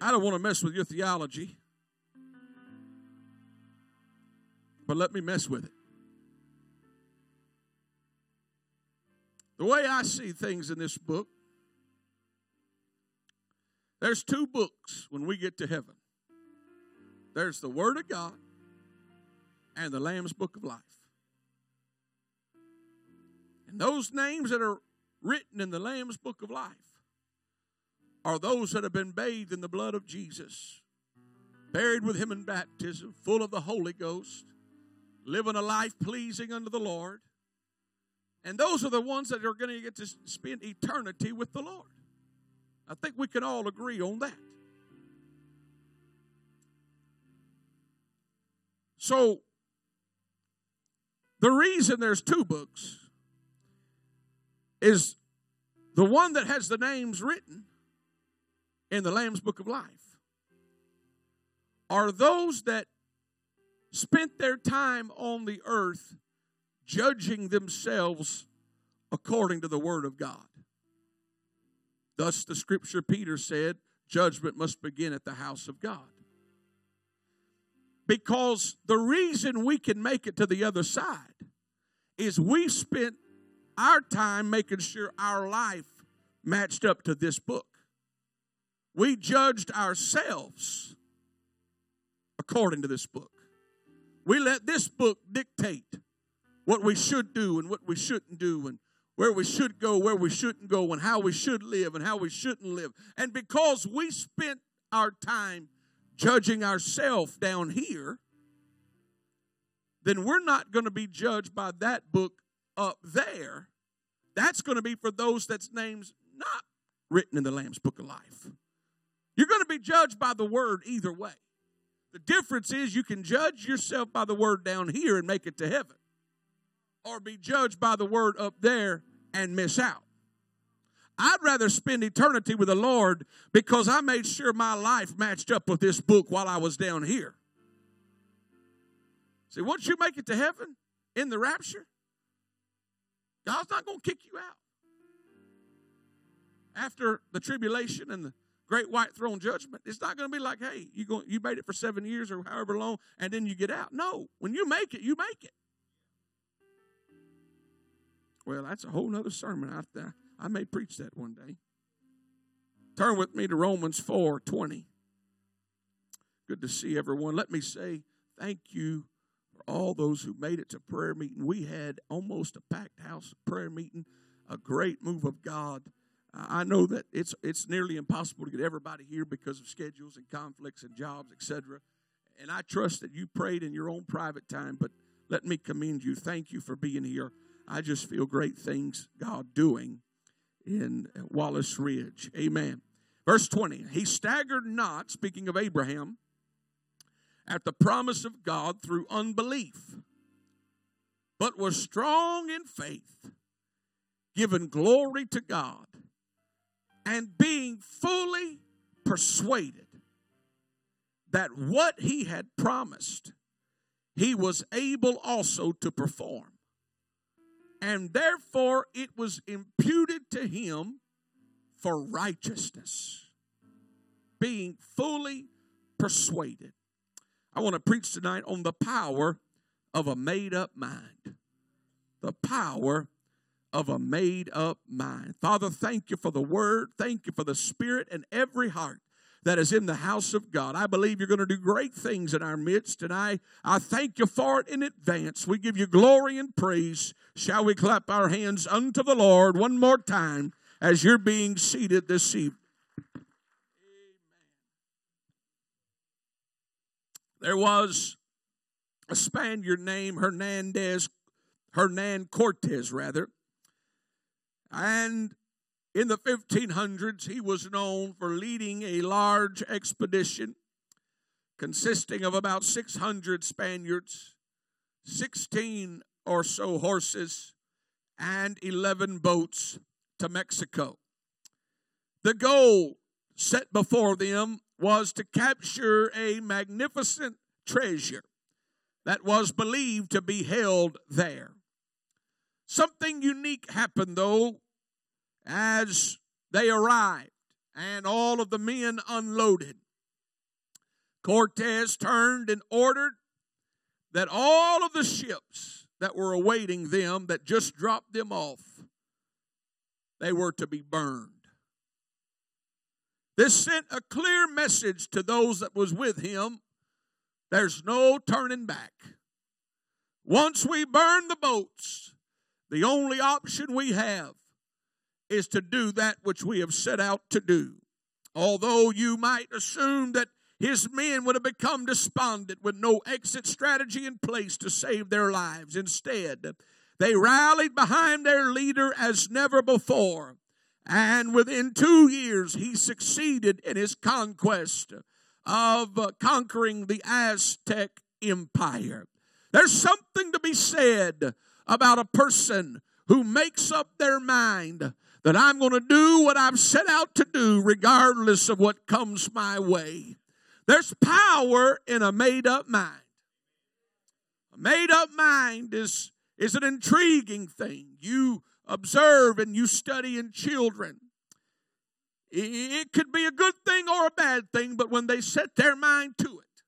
I don't want to mess with your theology, but let me mess with it. The way I see things in this book, there's two books when we get to heaven. There's the Word of God and the Lamb's Book of Life. And those names that are written in the Lamb's Book of Life are those that have been bathed in the blood of Jesus, buried with him in baptism, full of the Holy Ghost, living a life pleasing unto the Lord. And those are the ones that are going to get to spend eternity with the Lord. I think we can all agree on that. So, the reason there's two books is the one that has the names written in the Lamb's Book of Life are those that spent their time on the earth judging themselves according to the Word of God. Thus the scripture Peter said, judgment must begin at the house of God. Because the reason we can make it to the other side is we spent our time making sure our life matched up to this book. We judged ourselves according to this book. We let this book dictate what we should do and what we shouldn't do, and where we should go, where we shouldn't go, and how we should live and how we shouldn't live. And because we spent our time judging ourselves down here, then we're not going to be judged by that book up there. That's going to be for those that's names not written in the Lamb's Book of Life. You're going to be judged by the Word either way. The difference is you can judge yourself by the Word down here and make it to heaven, or be judged by the Word up there and miss out. I'd rather spend eternity with the Lord because I made sure my life matched up with this book while I was down here. See, once you make it to heaven in the rapture, God's not going to kick you out. After the tribulation and the great white throne judgment, it's not going to be like, hey, you made it for 7 years or however long, and then you get out. No, when you make it, you make it. Well, that's a whole other sermon out there. I may preach that one day. Turn with me to Romans 4:20. Good to see everyone. Let me say thank you for all those who made it to prayer meeting. We had almost a packed house prayer meeting, a great move of God. I know that it's nearly impossible to get everybody here because of schedules and conflicts and jobs, etc. And I trust that you prayed in your own private time, but let me commend you. Thank you for being here. I just feel great things God doing in Wallace Ridge. Amen. Verse 20, he staggered not, speaking of Abraham, at the promise of God through unbelief, but was strong in faith, giving glory to God, and being fully persuaded that what he had promised, he was able also to perform. And therefore it was imputed to him for righteousness, being fully persuaded. I want to preach tonight on the power of a made-up mind. The power of a made-up mind. Father, thank you for the Word. Thank you for the Spirit and every heart that is in the house of God. I believe you're going to do great things in our midst, and I thank you for it in advance. We give you glory and praise. Shall we clap our hands unto the Lord one more time as you're being seated this evening? Amen. There was a Spaniard named Hernan Cortez. And in the 1500s, he was known for leading a large expedition consisting of about 600 Spaniards, 16 or so horses, and 11 boats to Mexico. The goal set before them was to capture a magnificent treasure that was believed to be held there. Something unique happened, though, as they arrived and all of the men unloaded. Cortez turned and ordered that all of the ships that were awaiting them, that just dropped them off, they were to be burned. This sent a clear message to those that was with him. There's no turning back. Once we burn the boats, the only option we have is to do that which we have set out to do. Although you might assume that his men would have become despondent with no exit strategy in place to save their lives. Instead, they rallied behind their leader as never before. And within 2 years, he succeeded in his conquest of conquering the Aztec Empire. There's something to be said about a person who makes up their mind that I'm going to do what I've set out to do regardless of what comes my way. There's power in a made-up mind. A made-up mind is an intriguing thing. You observe and you study in children. It could be a good thing or a bad thing, but when they set their mind to it,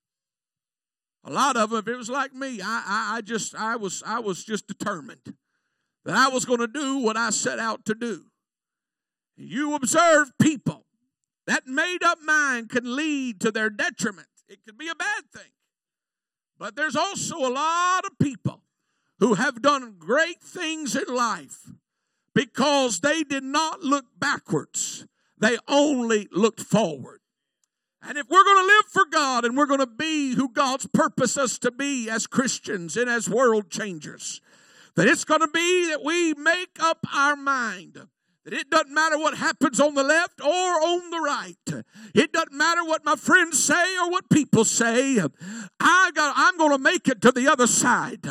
a lot of them, if it was like me, I was just determined that I was going to do what I set out to do. You observe people. That made-up mind can lead to their detriment. It could be a bad thing. But there's also a lot of people who have done great things in life because they did not look backwards. They only looked forward. And if we're going to live for God and we're going to be who God's purposed us to be as Christians and as world changers, then it's going to be that we make up our mind. It doesn't matter what happens on the left or on the right. It doesn't matter what my friends say or what people say. I'm going to make it to the other side.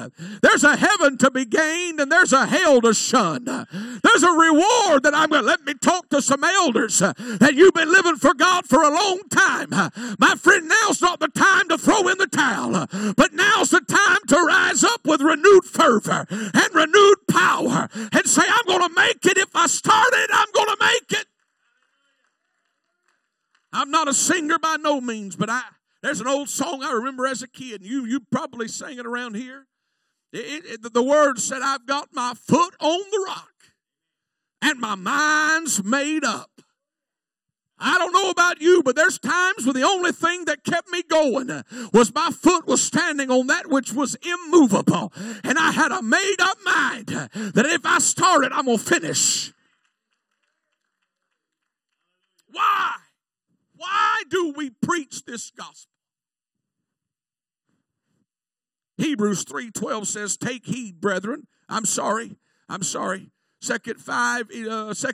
There's a heaven to be gained and there's a hell to shun. There's a reward that I'm going to let me talk to some elders that you've been living for God for a long time. My friend, now's not the time to throw in the towel, but now's the time to rise up with renewed fervor and renewed power and say, I'm going to make it. If I start, I'm going to make it. I'm not a singer by no means, but there's an old song I remember as a kid, and you probably sang it around here. The words said, I've got my foot on the rock, and my mind's made up. I don't know about you, but there's times when the only thing that kept me going was my foot was standing on that which was immovable, and I had a made-up mind that if I started, I'm going to finish. Why? Why do we preach this gospel? Hebrews 3:12 says, take heed, brethren. I'm sorry. 2 Corinthians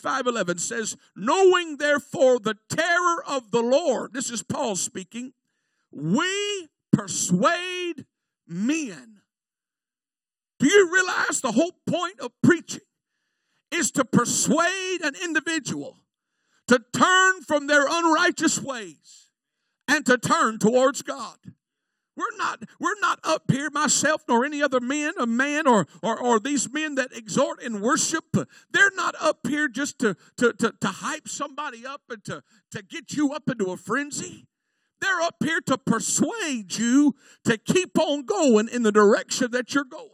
5:11 says, knowing therefore the terror of the Lord, this is Paul speaking, we persuade men. Do you realize the whole point of preaching is to persuade an individual to turn from their unrighteous ways and to turn towards God? We're not up here, myself nor any other man or these men that exhort and worship. They're not up here just to hype somebody up and to get you up into a frenzy. They're up here to persuade you to keep on going in the direction that you're going.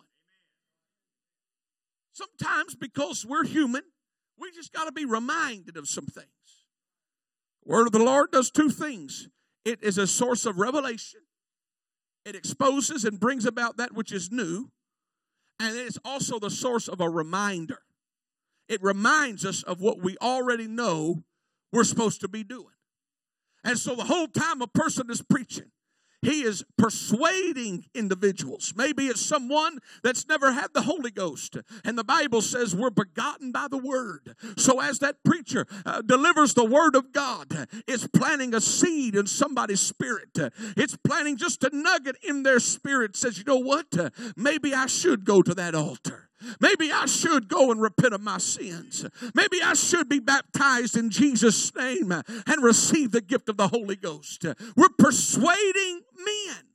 Sometimes because we're human, we just got to be reminded of some things. The Word of the Lord does two things. It is a source of revelation. It exposes and brings about that which is new. And it's also the source of a reminder. It reminds us of what we already know we're supposed to be doing. And so the whole time a person is preaching, he is persuading individuals. Maybe it's someone that's never had the Holy Ghost. And the Bible says we're begotten by the Word. So as that preacher delivers the Word of God, it's planting a seed in somebody's spirit. It's planting just a nugget in their spirit. Says, you know what? Maybe I should go to that altar. Maybe I should go and repent of my sins. Maybe I should be baptized in Jesus' name and receive the gift of the Holy Ghost. We're persuading men.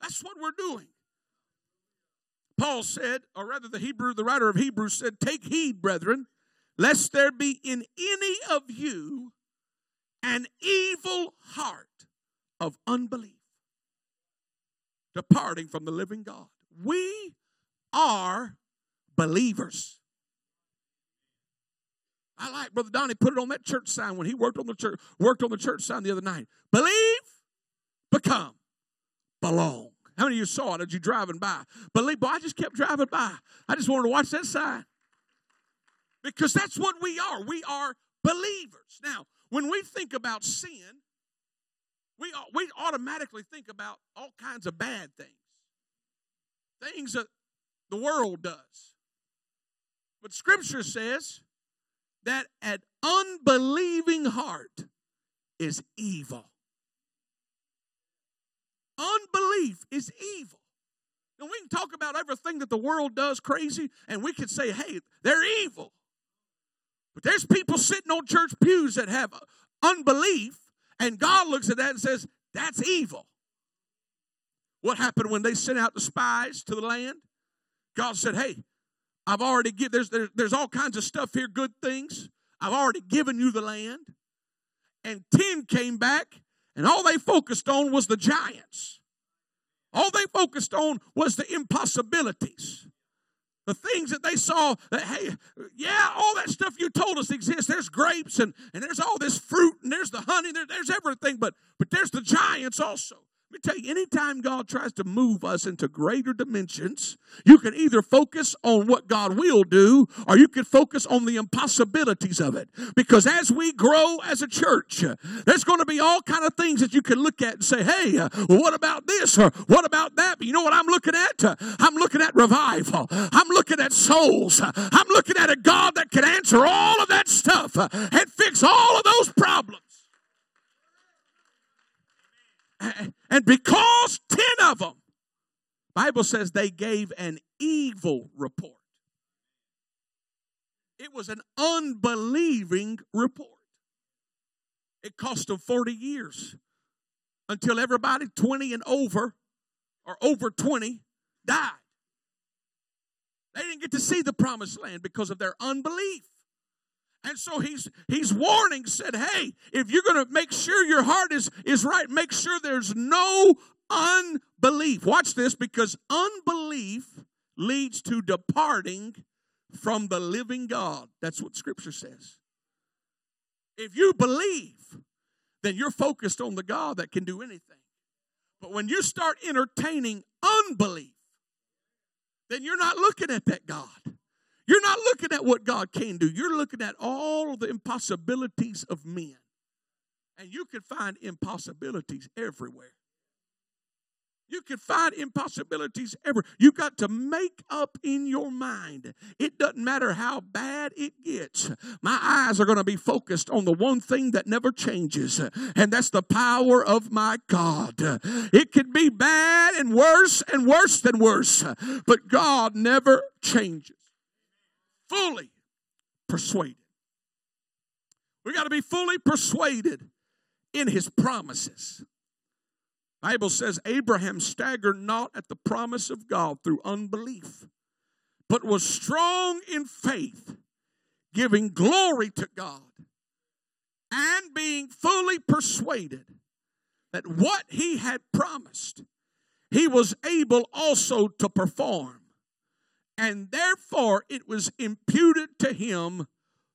That's what we're doing. Paul said, or rather the writer of Hebrews said, take heed, brethren, lest there be in any of you an evil heart of unbelief, departing from the living God. We are believers. I like Brother Donnie put it on that church sign when he worked on the church sign the other night. Believe, become, belong. How many of you saw it as you driving by? Believe, boy, I just kept driving by. I just wanted to watch that sign. Because that's what we are. We are believers. Now, when we think about sin, we automatically think about all kinds of bad things. Things that the world does. But Scripture says that an unbelieving heart is evil. Unbelief is evil. Now, we can talk about everything that the world does crazy, and we can say, hey, they're evil. But there's people sitting on church pews that have unbelief, and God looks at that and says, that's evil. What happened when they sent out the spies to the land? God said, hey, I've already given, there's all kinds of stuff here, good things. I've already given you the land. And 10 came back. And all they focused on was the giants. All they focused on was the impossibilities. The things that they saw, that, hey, yeah, all that stuff you told us exists. There's grapes and there's all this fruit and there's the honey. There's everything, but there's the giants also. Let me tell you, anytime God tries to move us into greater dimensions, you can either focus on what God will do or you can focus on the impossibilities of it. Because as we grow as a church, there's going to be all kind of things that you can look at and say, hey, well, what about this or what about that? But you know what I'm looking at? I'm looking at revival. I'm looking at souls. I'm looking at a God that can answer all of that stuff and fix all of those problems. And because 10 of them, Bible says they gave an evil report. It was an unbelieving report. It cost them 40 years until everybody 20 and over, or over 20, died. They didn't get to see the promised land because of their unbelief. And so he's warning, said, hey, if you're going to make sure your heart is right, make sure there's no unbelief. Watch this, because unbelief leads to departing from the living God. That's what Scripture says. If you believe, then you're focused on the God that can do anything. But when you start entertaining unbelief, then you're not looking at that God. You're not looking at what God can do. You're looking at all of the impossibilities of men. And you can find impossibilities everywhere. You can find impossibilities everywhere. You've got to make up in your mind. It doesn't matter how bad it gets. My eyes are going to be focused on the one thing that never changes, and that's the power of my God. It can be bad and worse than worse, but God never changes. Fully persuaded. We got to be fully persuaded in his promises. The Bible says Abraham staggered not at the promise of God through unbelief, but was strong in faith, giving glory to God, and being fully persuaded that what he had promised, he was able also to perform. And therefore, it was imputed to him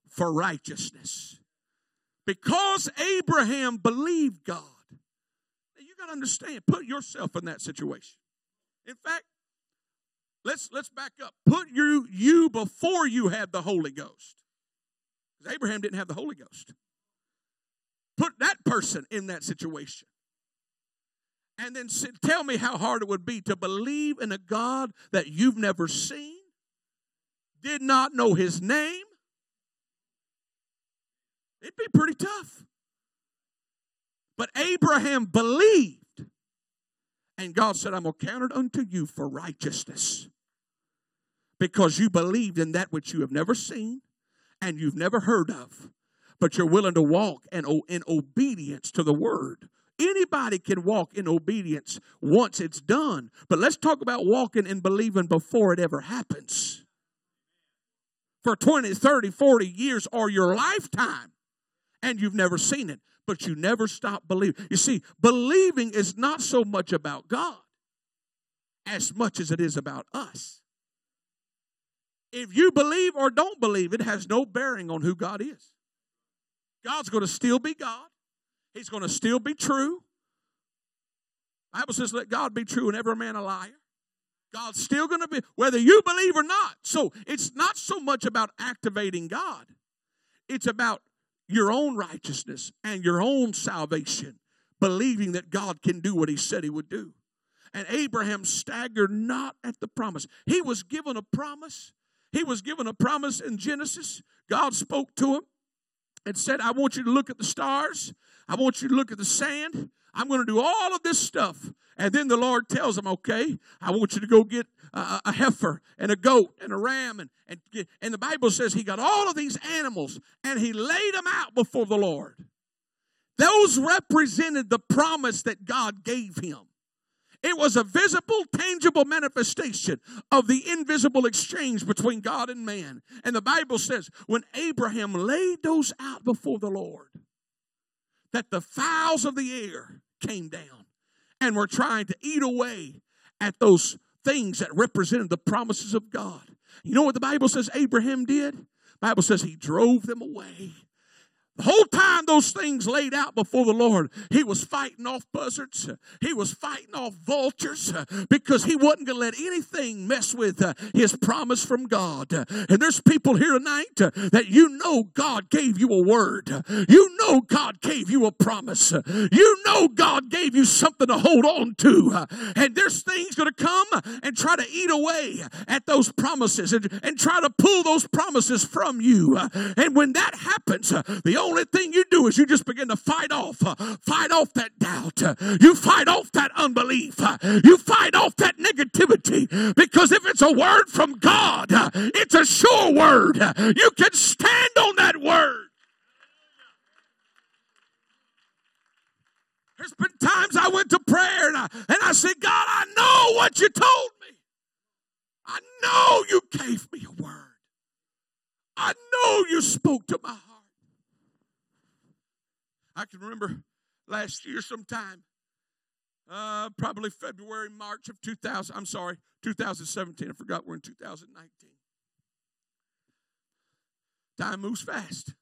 for righteousness. Because Abraham believed God. Now you got to understand, put yourself in that situation. In fact, let's back up. Put you before you had the Holy Ghost. Because Abraham didn't have the Holy Ghost. Put that person in that situation. And then tell me how hard it would be to believe in a God that you've never seen, did not know his name. It'd be pretty tough. But Abraham believed, and God said, I'm going to count it unto you for righteousness because you believed in that which you have never seen and you've never heard of, but you're willing to walk in obedience to the word. Anybody can walk in obedience once it's done. But let's talk about walking and believing before it ever happens. For 20, 30, 40 years or your lifetime, and you've never seen it. but you never stop believing. You see, believing is not so much about God as much as it is about us. If you believe or don't believe, it has no bearing on who God is. God's going to still be God. He's going to still be true. The Bible says, let God be true and every man a liar. God's still going to be, whether you believe or not. So it's not so much about activating God. It's about your own righteousness and your own salvation, believing that God can do what he said he would do. And Abraham staggered not at the promise. He was given a promise. He was given a promise in Genesis. God spoke to him and said, I want you to look at the stars. I want you to look at the sand. I'm going to do all of this stuff. And then the Lord tells him, okay, I want you to go get a heifer and a goat and a ram. And the Bible says he got all of these animals and he laid them out before the Lord. Those represented the promise that God gave him. It was a visible, tangible manifestation of the invisible exchange between God and man. And the Bible says when Abraham laid those out before the Lord, that the fowls of the air came down and were trying to eat away at those things that represented the promises of God. You know what the Bible says Abraham did? The Bible says he drove them away. The whole time those things laid out before the Lord, he was fighting off buzzards. He was fighting off vultures because he wasn't going to let anything mess with his promise from God. And there's people here tonight that you know God gave you a word. You know God gave you a promise. You know God gave you something to hold on to. And there's things going to come and try to eat away at those promises and try to pull those promises from you. And when that happens, the only thing you do is you just begin to fight off that doubt. You fight off that unbelief. You fight off that negativity, because if it's a word from God, it's a sure word. You can stand on that word. There's been times I went to prayer and I said, God, I know what you told me. I know you gave me a word. I know you spoke to my heart. I can remember last year sometime, probably February, March of 2017. I forgot we're in 2019. Time moves fast.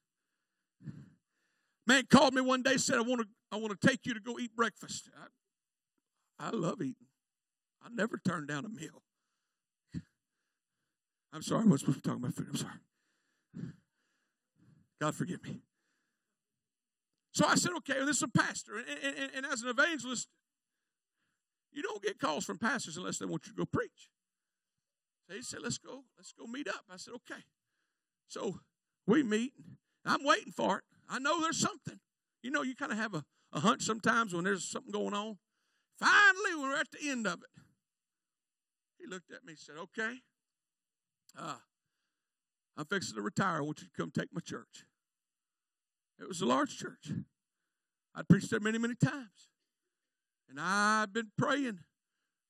Man called me one day, said, I want to take you to go eat breakfast. I love eating. I never turn down a meal. I'm sorry, I wasn't supposed to be talking about food. I'm sorry. God forgive me. So I said, okay, well, this is a pastor. And as an evangelist, you don't get calls from pastors unless they want you to go preach. So he said, let's go meet up. I said, okay. So we meet. I'm waiting for it. I know there's something. You know, you kind of have a hunch sometimes when there's something going on. Finally, when we're at the end of it, he looked at me and said, okay, I'm fixing to retire. I want you to come take my church. It was a large church. I'd preached there many, many times. And I'd been praying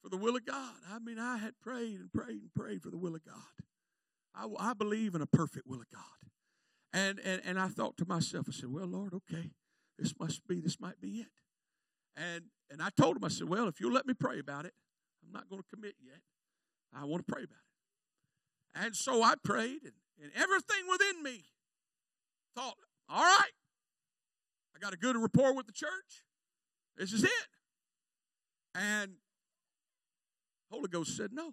for the will of God. I mean, I had prayed and prayed and prayed for the will of God. I believe in a perfect will of God. And I thought to myself, I said, well, Lord, okay, this might be it. And I told him, I said, well, if you'll let me pray about it, I'm not going to commit yet. I want to pray about it. And so I prayed, and everything within me thought, all right, I got a good rapport with the church. This is it. And Holy Ghost said no.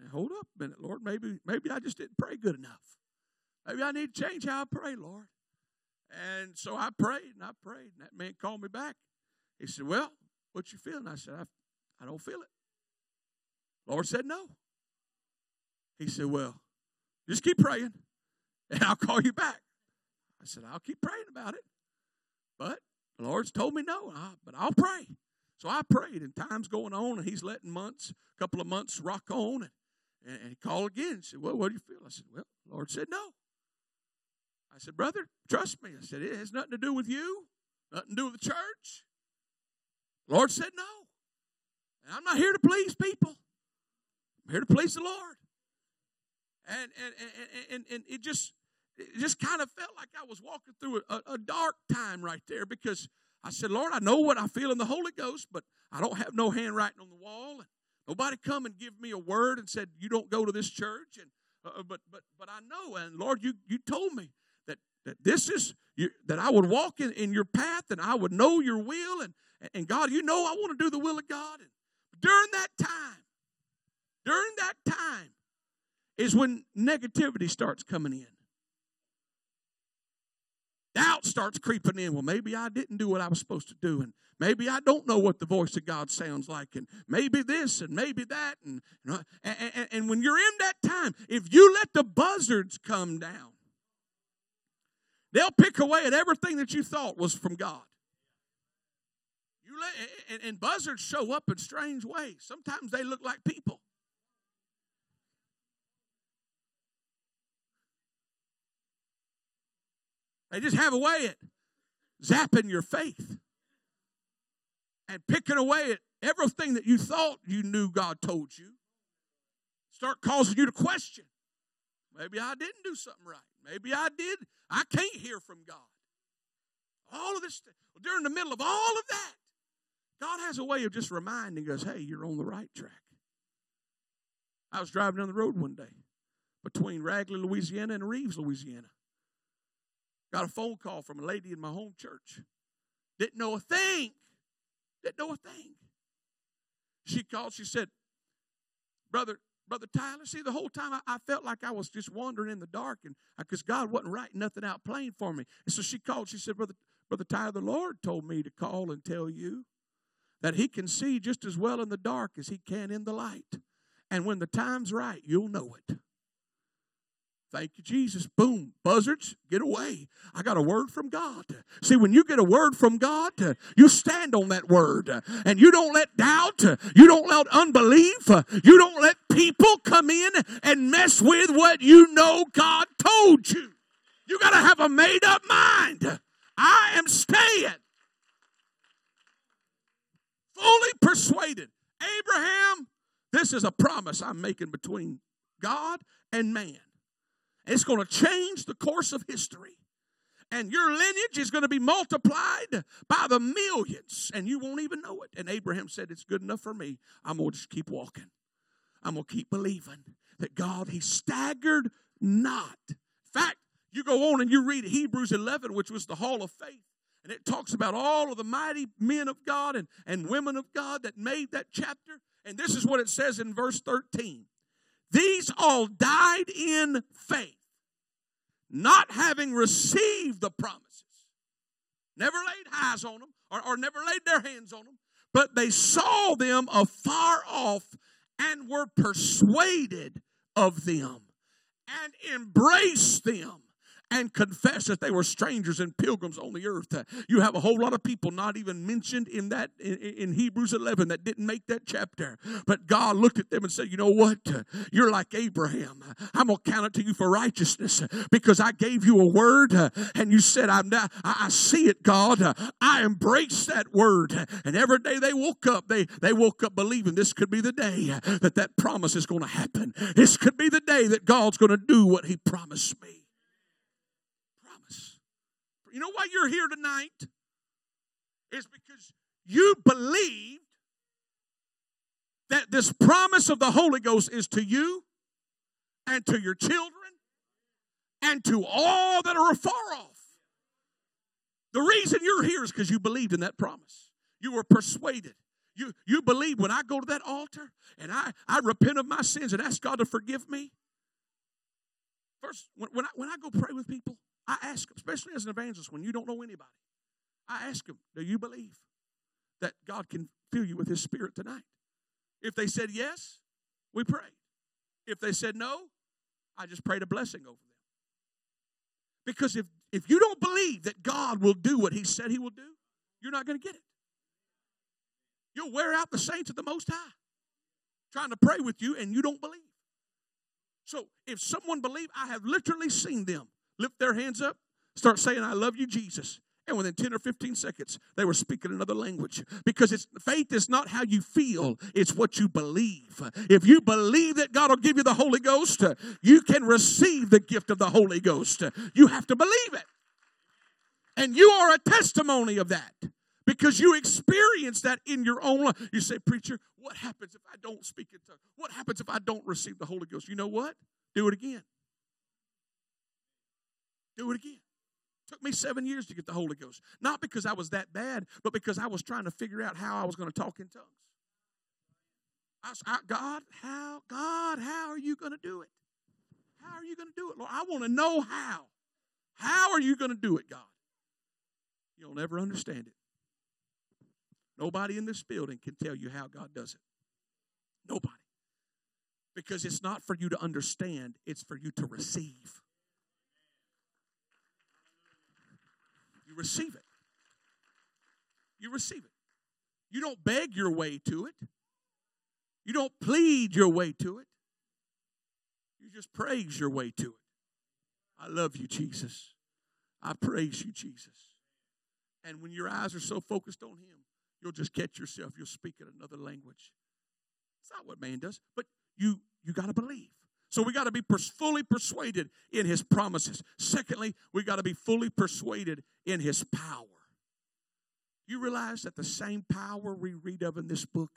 And hold up a minute, Lord. Maybe I just didn't pray good enough. Maybe I need to change how I pray, Lord. And so I prayed. And that man called me back. He said, well, what you feeling? I said, I don't feel it. Lord said no. He said, well, just keep praying, and I'll call you back. I said, I'll keep praying about it. But the Lord's told me no, but I'll pray. So I prayed, and time's going on, and he's letting a couple of months rock on. And he called again and said, well, what do you feel? I said, well, the Lord said no. I said, brother, trust me. I said, it has nothing to do with you, nothing to do with the church. The Lord said no. And I'm not here to please people. I'm here to please the Lord. And it just... it just kind of felt like I was walking through a dark time right there, because I said, Lord, I know what I feel in the Holy Ghost, but I don't have no handwriting on the wall. And nobody come and give me a word and said, you don't go to this church. And but I know, and Lord, you told me that this is that I would walk in your path, and I would know your will, and God, you know I want to do the will of God. And during that time is when negativity starts coming in. Doubt starts creeping in. Well, maybe I didn't do what I was supposed to do, and maybe I don't know what the voice of God sounds like, and maybe this and maybe that. And when you're in that time, if you let the buzzards come down, they'll pick away at everything that you thought was from God. And buzzards show up in strange ways. Sometimes they look like people. They just have a way at zapping your faith and picking away at everything that you thought you knew God told you. Start causing you to question. Maybe I didn't do something right. Maybe I did. I can't hear from God. All of this, during the middle of all of that, God has a way of just reminding us, hey, you're on the right track. I was driving down the road one day between Ragley, Louisiana, and Reeves, Louisiana. Got a phone call from a lady in my home church. Didn't know a thing. She called. She said, Brother Tyler, see, the whole time I felt like I was just wandering in the dark, and because God wasn't writing nothing out plain for me. And so she called. She said, Brother Tyler, the Lord told me to call and tell you that he can see just as well in the dark as he can in the light. And when the time's right, you'll know it. Thank you, Jesus. Boom. Buzzards, get away. I got a word from God. See, when you get a word from God, you stand on that word. And you don't let doubt, you don't let unbelief, you don't let people come in and mess with what you know God told you. You got to have a made-up mind. I am staying. Fully persuaded. Abraham, this is a promise I'm making between God and man. It's going to change the course of history. And your lineage is going to be multiplied by the millions. And you won't even know it. And Abraham said, it's good enough for me. I'm going to just keep walking. I'm going to keep believing that God, he staggered not. In fact, you go on and you read Hebrews 11, which was the hall of faith. And it talks about all of the mighty men of God and women of God that made that chapter. And this is what it says in verse 13. These all died in faith, not having received the promises, never laid eyes on them or never laid their hands on them, but they saw them afar off and were persuaded of them and embraced them and confessed that they were strangers and pilgrims on the earth. You have a whole lot of people not even mentioned in that in Hebrews 11 that didn't make that chapter. But God looked at them and said, you know what? You're like Abraham. I'm going to count it to you for righteousness because I gave you a word and you said, I see it, God. I embrace that word. And every day they woke up, they woke up believing this could be the day that promise is going to happen. This could be the day that God's going to do what he promised me. You know why you're here tonight? It's because you believed that this promise of the Holy Ghost is to you and to your children and to all that are afar off. The reason you're here is because you believed in that promise. You were persuaded. You believe when I go to that altar and I repent of my sins and ask God to forgive me. First, when I go pray with people, I ask them, especially as an evangelist, when you don't know anybody, I ask them, do you believe that God can fill you with his spirit tonight? If they said yes, we pray. If they said no, I just prayed a blessing over them. Because if you don't believe that God will do what he said he will do, you're not going to get it. You'll wear out the saints of the Most High trying to pray with you and you don't believe. So if someone believes, I have literally seen them lift their hands up, start saying, I love you, Jesus. and within 10 or 15 seconds, they were speaking another language. Because faith is not how you feel, it's what you believe. If you believe that God will give you the Holy Ghost, you can receive the gift of the Holy Ghost. You have to believe it. And you are a testimony of that. Because you experience that in your own life. You say, preacher, what happens if I don't speak in tongues? What happens if I don't receive the Holy Ghost? You know what? Do it again. Do it again. Took me 7 years to get the Holy Ghost. Not because I was that bad, but because I was trying to figure out how I was going to talk in tongues. God, how are you going to do it? How are you going to do it, Lord? I want to know how. How are you going to do it, God? You'll never understand it. Nobody in this building can tell you how God does it. Nobody. Because it's not for you to understand, it's for you to receive. You receive it. You receive it. You don't beg your way to it. You don't plead your way to it. You just praise your way to it. I love you, Jesus. I praise you, Jesus. And when your eyes are so focused on him, you'll just catch yourself. You'll speak in another language. It's not what man does, but you got to believe. So we got to be fully persuaded in his promises. Secondly, we got to be fully persuaded in his power. You realize that the same power we read of in this book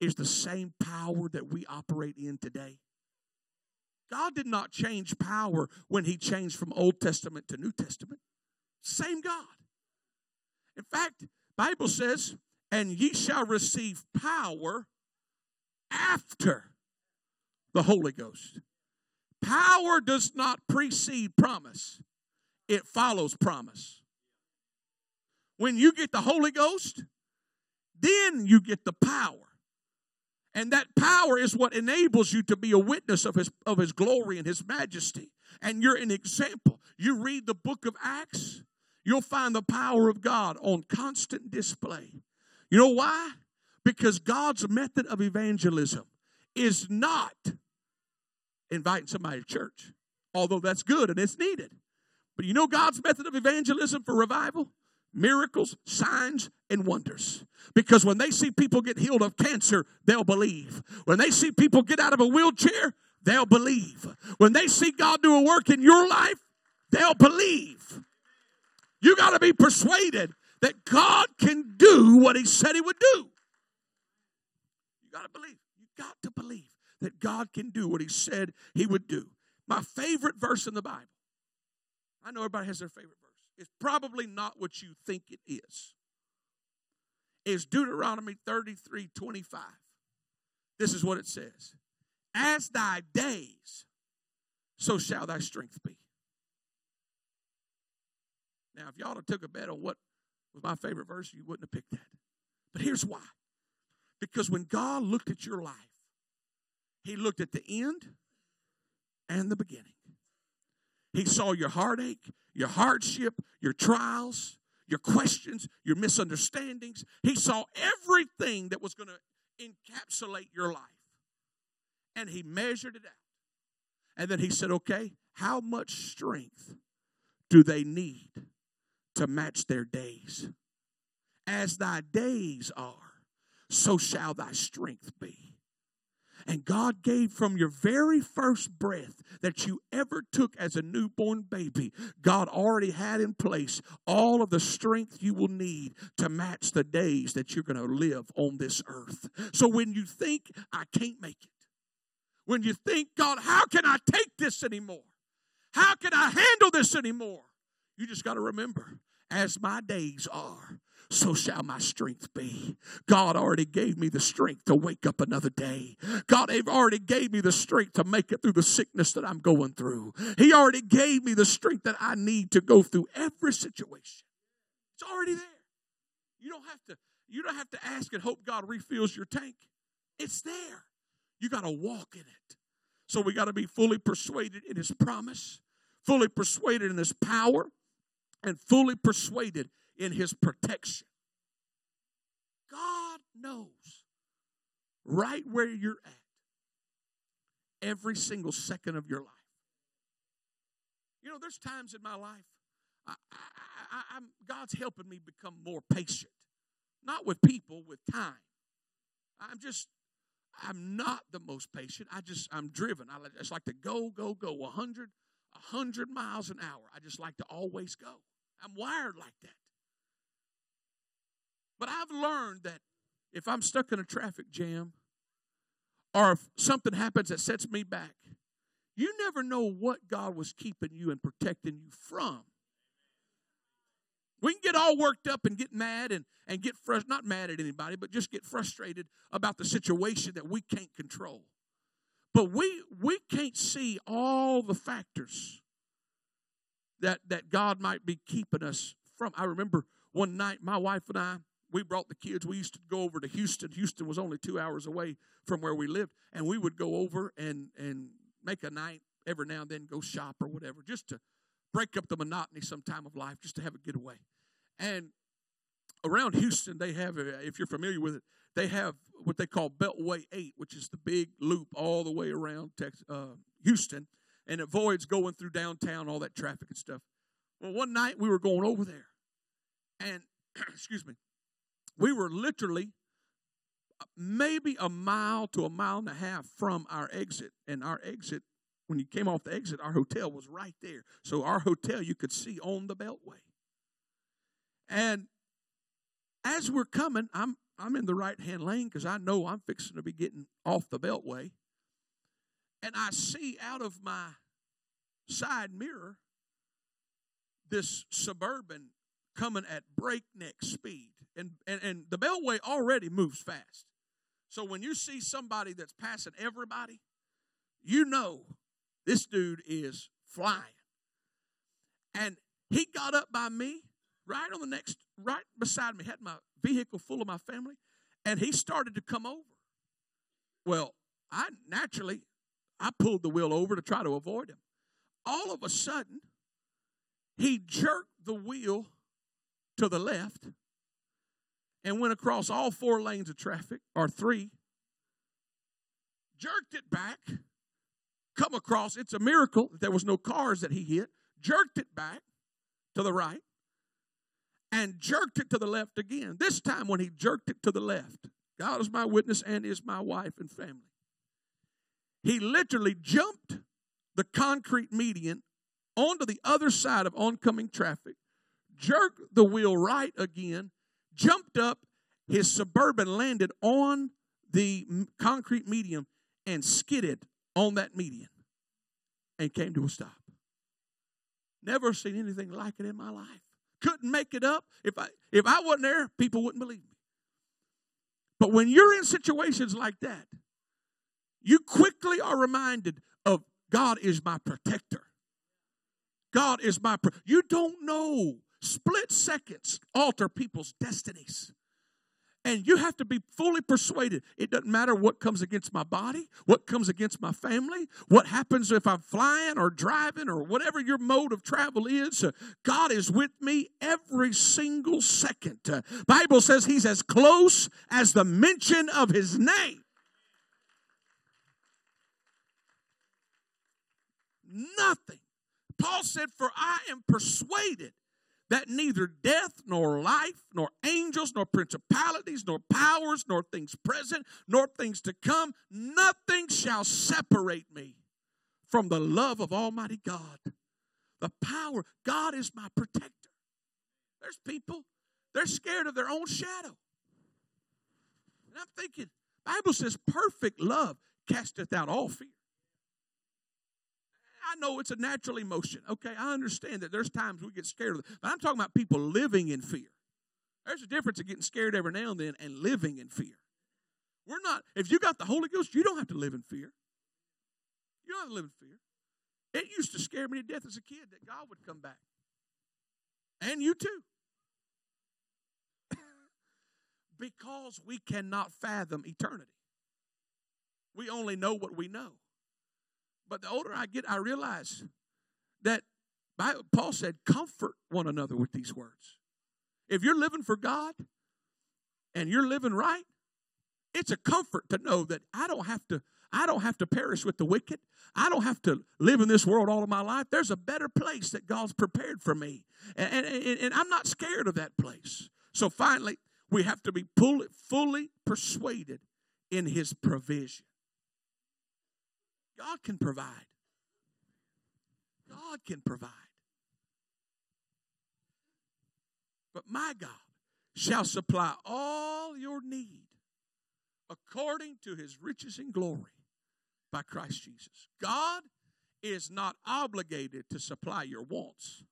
is the same power that we operate in today. God did not change power when he changed from Old Testament to New Testament. Same God. In fact, the Bible says, and ye shall receive power after the Holy Ghost. Power does not precede promise. It follows promise. When you get the Holy Ghost, then you get the power. And that power is what enables you to be a witness of his glory and his majesty. And you're an example. You read the book of Acts, you'll find the power of God on constant display. You know why? Because God's method of evangelism is not inviting somebody to church, although that's good and it's needed. But you know God's method of evangelism for revival? Miracles, signs, and wonders. Because when they see people get healed of cancer, they'll believe. When they see people get out of a wheelchair, they'll believe. When they see God do a work in your life, they'll believe. You got to be persuaded that God can do what he said he would do. You got to believe. You got to believe that God can do what he said he would do. My favorite verse in the Bible. I know everybody has their favorite verse. It's probably not what you think it is. It's Deuteronomy 33:25. This is what it says. As thy days, so shall thy strength be. Now, if y'all took a bet on what was my favorite verse, you wouldn't have picked that. But here's why. Because when God looked at your life, he looked at the end and the beginning. He saw your heartache, your hardship, your trials, your questions, your misunderstandings. He saw everything that was going to encapsulate your life. And he measured it out. And then he said, okay, how much strength do they need to match their days? As thy days are, so shall thy strength be. And God gave from your very first breath that you ever took as a newborn baby, God already had in place all of the strength you will need to match the days that you're going to live on this earth. So when you think, I can't make it. When you think, God, how can I take this anymore? How can I handle this anymore? You just got to remember, as my days are, so shall my strength be. God already gave me the strength to wake up another day. God already gave me the strength to make it through the sickness that I'm going through. He already gave me the strength that I need to go through every situation. It's already there. You don't have to ask and hope God refills your tank. It's there. You got to walk in it. So we got to be fully persuaded in his promise, fully persuaded in his power, and fully persuaded in his protection. God knows right where you're at every single second of your life. You know, there's times in my life I, I, God's helping me become more patient. Not with people, with time. I'm not the most patient. I'm driven. I just like to go, 100 miles an hour. I just like to always go. I'm wired like that. But I've learned that if I'm stuck in a traffic jam or if something happens that sets me back, you never know what God was keeping you and protecting you from. We can get all worked up and get mad and get frustrated, not mad at anybody, but just get frustrated about the situation that we can't control. But we can't see all the factors that God might be keeping us from. I remember one night my wife and I, we brought the kids. We used to go over to Houston. Houston was only 2 hours away from where we lived. And we would go over and make a night every now and then, go shop or whatever, just to break up the monotony sometime of life, just to have a getaway. And around Houston, they have, if you're familiar with it, they have what they call Beltway 8, which is the big loop all the way around Houston, and it avoids going through downtown, all that traffic and stuff. Well, one night we were going over there, and we were literally maybe a mile to a mile and a half from our exit, and our exit, when you came off the exit, our hotel was right there. So our hotel you could see on the Beltway. And as we're coming, I'm in the right-hand lane because I know I'm fixing to be getting off the Beltway. And I see out of my side mirror this Suburban coming at breakneck speed. And the Beltway already moves fast. So when you see somebody that's passing everybody, you know this dude is flying. And he got up by me, right beside me, had my vehicle full of my family, and he started to come over. Well, I pulled the wheel over to try to avoid him. All of a sudden, he jerked the wheel to the left and went across all 4 lanes of traffic, or 3, jerked it back, come across. It's a miracle that there was no cars that he hit, jerked it back to the right, and jerked it to the left again. This time when he jerked it to the left, God is my witness and is my wife and family. He literally jumped the concrete median onto the other side of oncoming traffic, jerked the wheel right again, jumped up, his Suburban landed on the concrete median and skidded on that median and came to a stop. Never seen anything like it in my life. Couldn't make it up. If I wasn't there, people wouldn't believe me. But when you're in situations like that, you quickly are reminded of God is my protector. God is my you don't know. Split seconds alter people's destinies. And you have to be fully persuaded. It doesn't matter what comes against my body, what comes against my family, what happens if I'm flying or driving or whatever your mode of travel is. God is with me every single second. Bible says he's as close as the mention of his name. Nothing. Paul said, for I am persuaded that neither death, nor life, nor angels, nor principalities, nor powers, nor things present, nor things to come, nothing shall separate me from the love of Almighty God. The power, God is my protector. There's people, they're scared of their own shadow. And I'm thinking, the Bible says perfect love casteth out all fear. I know it's a natural emotion. Okay, I understand that there's times we get scared of it. But I'm talking about people living in fear. There's a difference of getting scared every now and then and living in fear. We're not, if you got the Holy Ghost, you don't have to live in fear. You don't have to live in fear. It used to scare me to death as a kid that God would come back. And you too. Because we cannot fathom eternity. We only know what we know. But the older I get, I realize that Paul said, comfort one another with these words. If you're living for God and you're living right, it's a comfort to know that I don't have to, I don't have to perish with the wicked. I don't have to live in this world all of my life. There's a better place that God's prepared for me. And I'm not scared of that place. So finally, we have to be fully persuaded in his provision. God can provide. God can provide. But my God shall supply all your need according to his riches and glory by Christ Jesus. God is not obligated to supply your wants.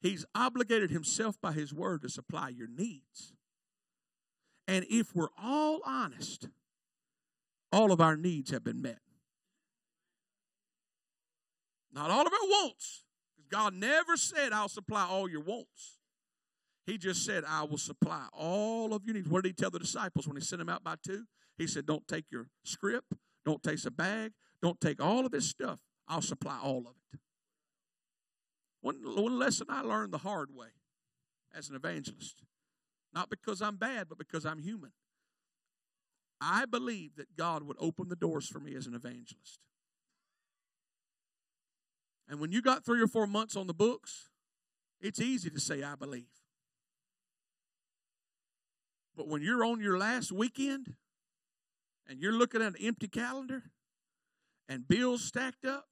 He's obligated himself by his word to supply your needs. And if we're all honest, all of our needs have been met. Not all of our wants. God never said, I'll supply all your wants. He just said, I will supply all of your needs. What did he tell the disciples when he sent them out by two? He said, don't take your scrip. Don't take a bag. Don't take all of this stuff. I'll supply all of it. One lesson I learned the hard way as an evangelist, not because I'm bad, but because I'm human. I believed that God would open the doors for me as an evangelist. And when you got 3 or 4 months on the books, it's easy to say, I believe. But when you're on your last weekend and you're looking at an empty calendar and bills stacked up,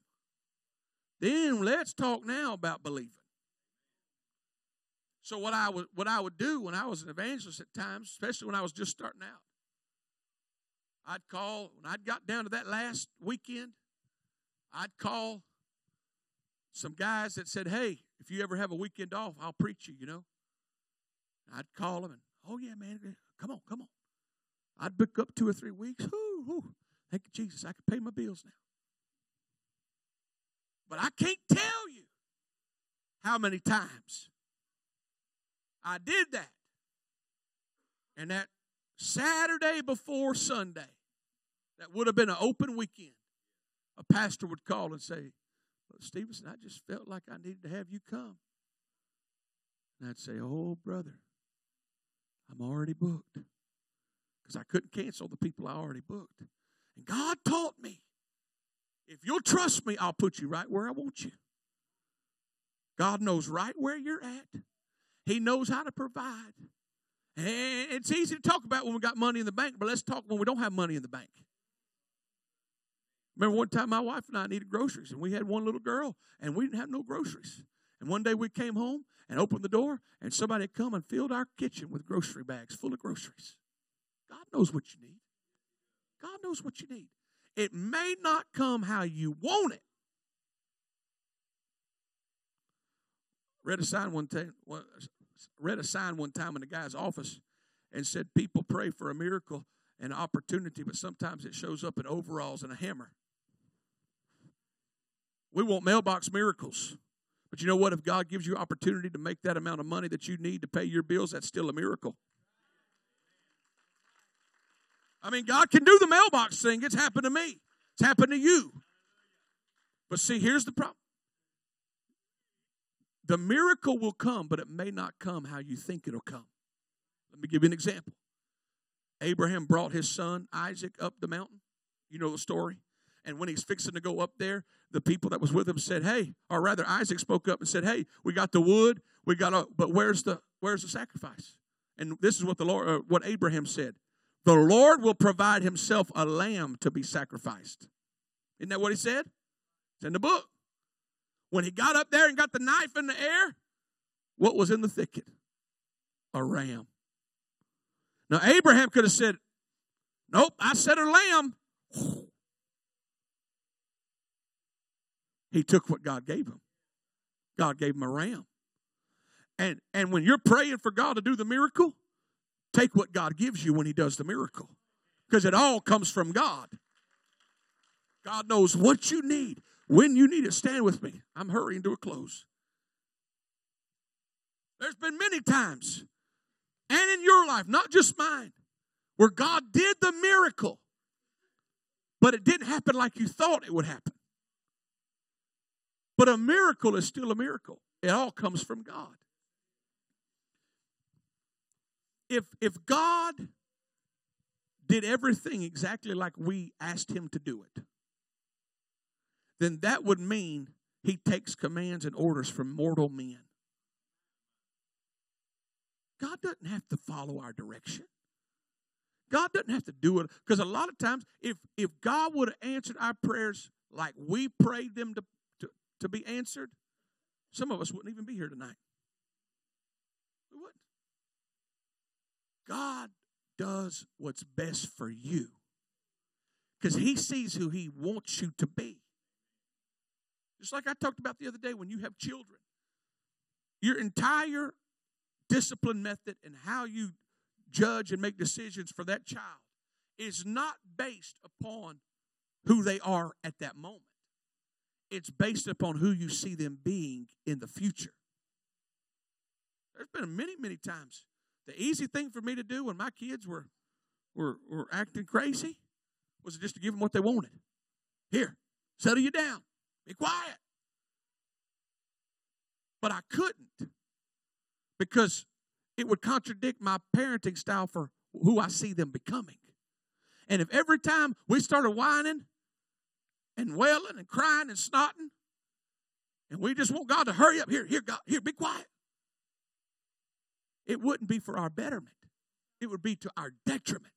then let's talk now about believing. So what I would do when I was an evangelist at times, especially when I was just starting out, I'd call, when I'd got down to that last weekend, I'd call some guys that said, hey, if you ever have a weekend off, I'll preach you, you know. I'd call them and, oh, yeah, man, come on. I'd book up 2 or 3 weeks. Thank you, Jesus, I can pay my bills now. But I can't tell you how many times I did that. And that Saturday before Sunday, that would have been an open weekend, a pastor would call and say, well, Stevenson, I just felt like I needed to have you come. And I'd say, oh, brother, I'm already booked. Because I couldn't cancel the people I already booked. And God taught me, if you'll trust me, I'll put you right where I want you. God knows right where you're at. He knows how to provide. And it's easy to talk about when we got money in the bank, but let's talk when we don't have money in the bank. Remember one time my wife and I needed groceries, and we had one little girl, and we didn't have no groceries. And one day we came home and opened the door, and somebody had come and filled our kitchen with grocery bags full of groceries. God knows what you need. God knows what you need. It may not come how you want it. Read a sign one time in a guy's office and said, people pray for a miracle and opportunity, but sometimes it shows up in overalls and a hammer. We want mailbox miracles. But you know what? If God gives you opportunity to make that amount of money that you need to pay your bills, that's still a miracle. I mean, God can do the mailbox thing. It's happened to me. It's happened to you. But see, here's the problem. The miracle will come, but it may not come how you think it'll come. Let me give you an example. Abraham brought his son Isaac up the mountain. You know the story. And when he's fixing to go up there, the people that was with him said, hey, or rather Isaac spoke up and said, hey, we got the wood, but where's the sacrifice? And this is what what Abraham said. The Lord will provide himself a lamb to be sacrificed. Isn't that what he said? It's in the book. When he got up there and got the knife in the air, what was in the thicket? A ram. Now, Abraham could have said, nope, I said a lamb. He took what God gave him. God gave him a ram. And when you're praying for God to do the miracle, take what God gives you when he does the miracle. Because it all comes from God. God knows what you need, when you need it. Stand with me. I'm hurrying to a close. There's been many times, and in your life, not just mine, where God did the miracle, but it didn't happen like you thought it would happen. But a miracle is still a miracle. It all comes from God. If God did everything exactly like we asked him to do it, then that would mean he takes commands and orders from mortal men. God doesn't have to follow our direction. God doesn't have to do it. Because a lot of times, if God would have answered our prayers like we prayed them to be answered, some of us wouldn't even be here tonight. We wouldn't. God does what's best for you because he sees who he wants you to be. Just like I talked about the other day, when you have children, your entire discipline method and how you judge and make decisions for that child is not based upon who they are at that moment. It's based upon who you see them being in the future. There's been many, many times the easy thing for me to do when my kids were acting crazy was just to give them what they wanted. Here, settle you down. Be quiet. But I couldn't, because it would contradict my parenting style for who I see them becoming. And if every time we started whining and wailing and crying and snotting, and we just want God to hurry up, here, God, here, be quiet, it wouldn't be for our betterment. It would be to our detriment.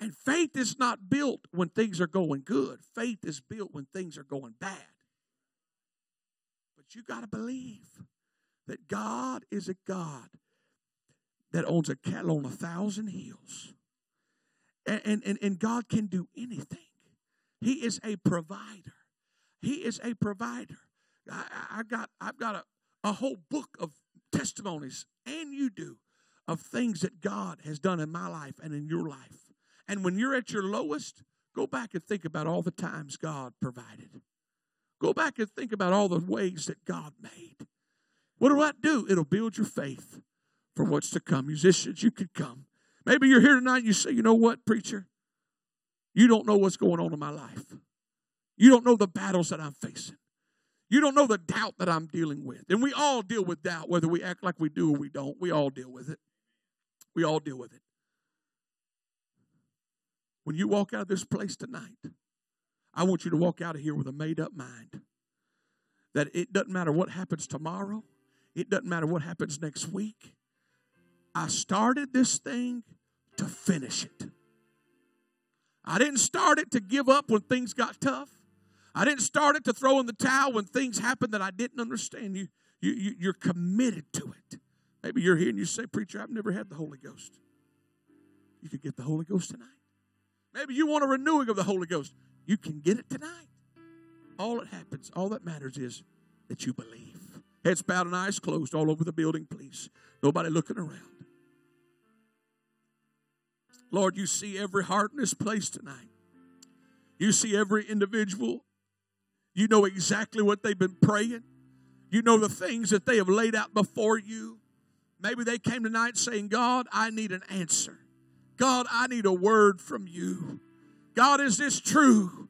And faith is not built when things are going good. Faith is built when things are going bad. But you got to believe that God is a God that owns a cattle on 1,000 hills. And God can do anything. He is a provider. He is a provider. I've got a whole book of testimonies, and you do, of things that God has done in my life and in your life. And when you're at your lowest, go back and think about all the times God provided. Go back and think about all the ways that God made. What will that do? It'll build your faith for what's to come. Musicians, you could come. Maybe you're here tonight and you say, you know what, preacher? You don't know what's going on in my life. You don't know the battles that I'm facing. You don't know the doubt that I'm dealing with. And we all deal with doubt, whether we act like we do or we don't. We all deal with it. We all deal with it. When you walk out of this place tonight, I want you to walk out of here with a made-up mind that it doesn't matter what happens tomorrow. It doesn't matter what happens next week. I started this thing to finish it. I didn't start it to give up when things got tough. I didn't start it to throw in the towel when things happened that I didn't understand. You're committed to it. Maybe you're here and you say, preacher, I've never had the Holy Ghost. You could get the Holy Ghost tonight. Maybe you want a renewing of the Holy Ghost. You can get it tonight. All that matters is that you believe. Heads bowed and eyes closed all over the building, please. Nobody looking around. Lord, you see every heart in this place tonight. You see every individual. You know exactly what they've been praying. You know the things that they have laid out before you. Maybe they came tonight saying, God, I need an answer. God, I need a word from you. God, is this true?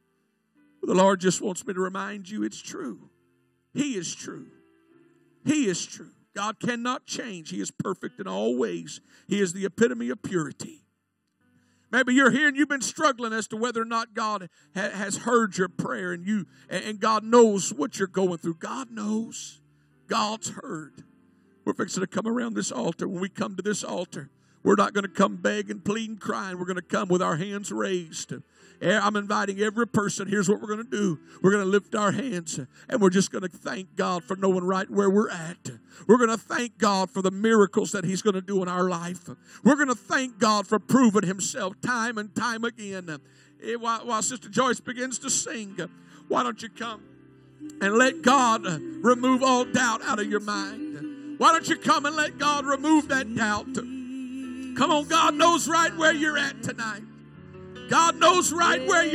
The Lord just wants me to remind you it's true. He is true. He is true. God cannot change. He is perfect in all ways. He is the epitome of purity. Maybe you're here and you've been struggling as to whether or not God has heard your prayer, and God knows what you're going through. God knows. God's heard. We're fixing to come around this altar. When we come to this altar, we're not going to come begging, pleading, crying. We're going to come with our hands raised. I'm inviting every person. Here's what we're going to do. We're going to lift our hands, and we're just going to thank God for knowing right where we're at. We're going to thank God for the miracles that he's going to do in our life. We're going to thank God for proving himself time and time again. While Sister Joyce begins to sing, why don't you come and let God remove all doubt out of your mind? Why don't you come and let God remove that doubt? Come on, God knows right where you're at tonight. God knows right where you're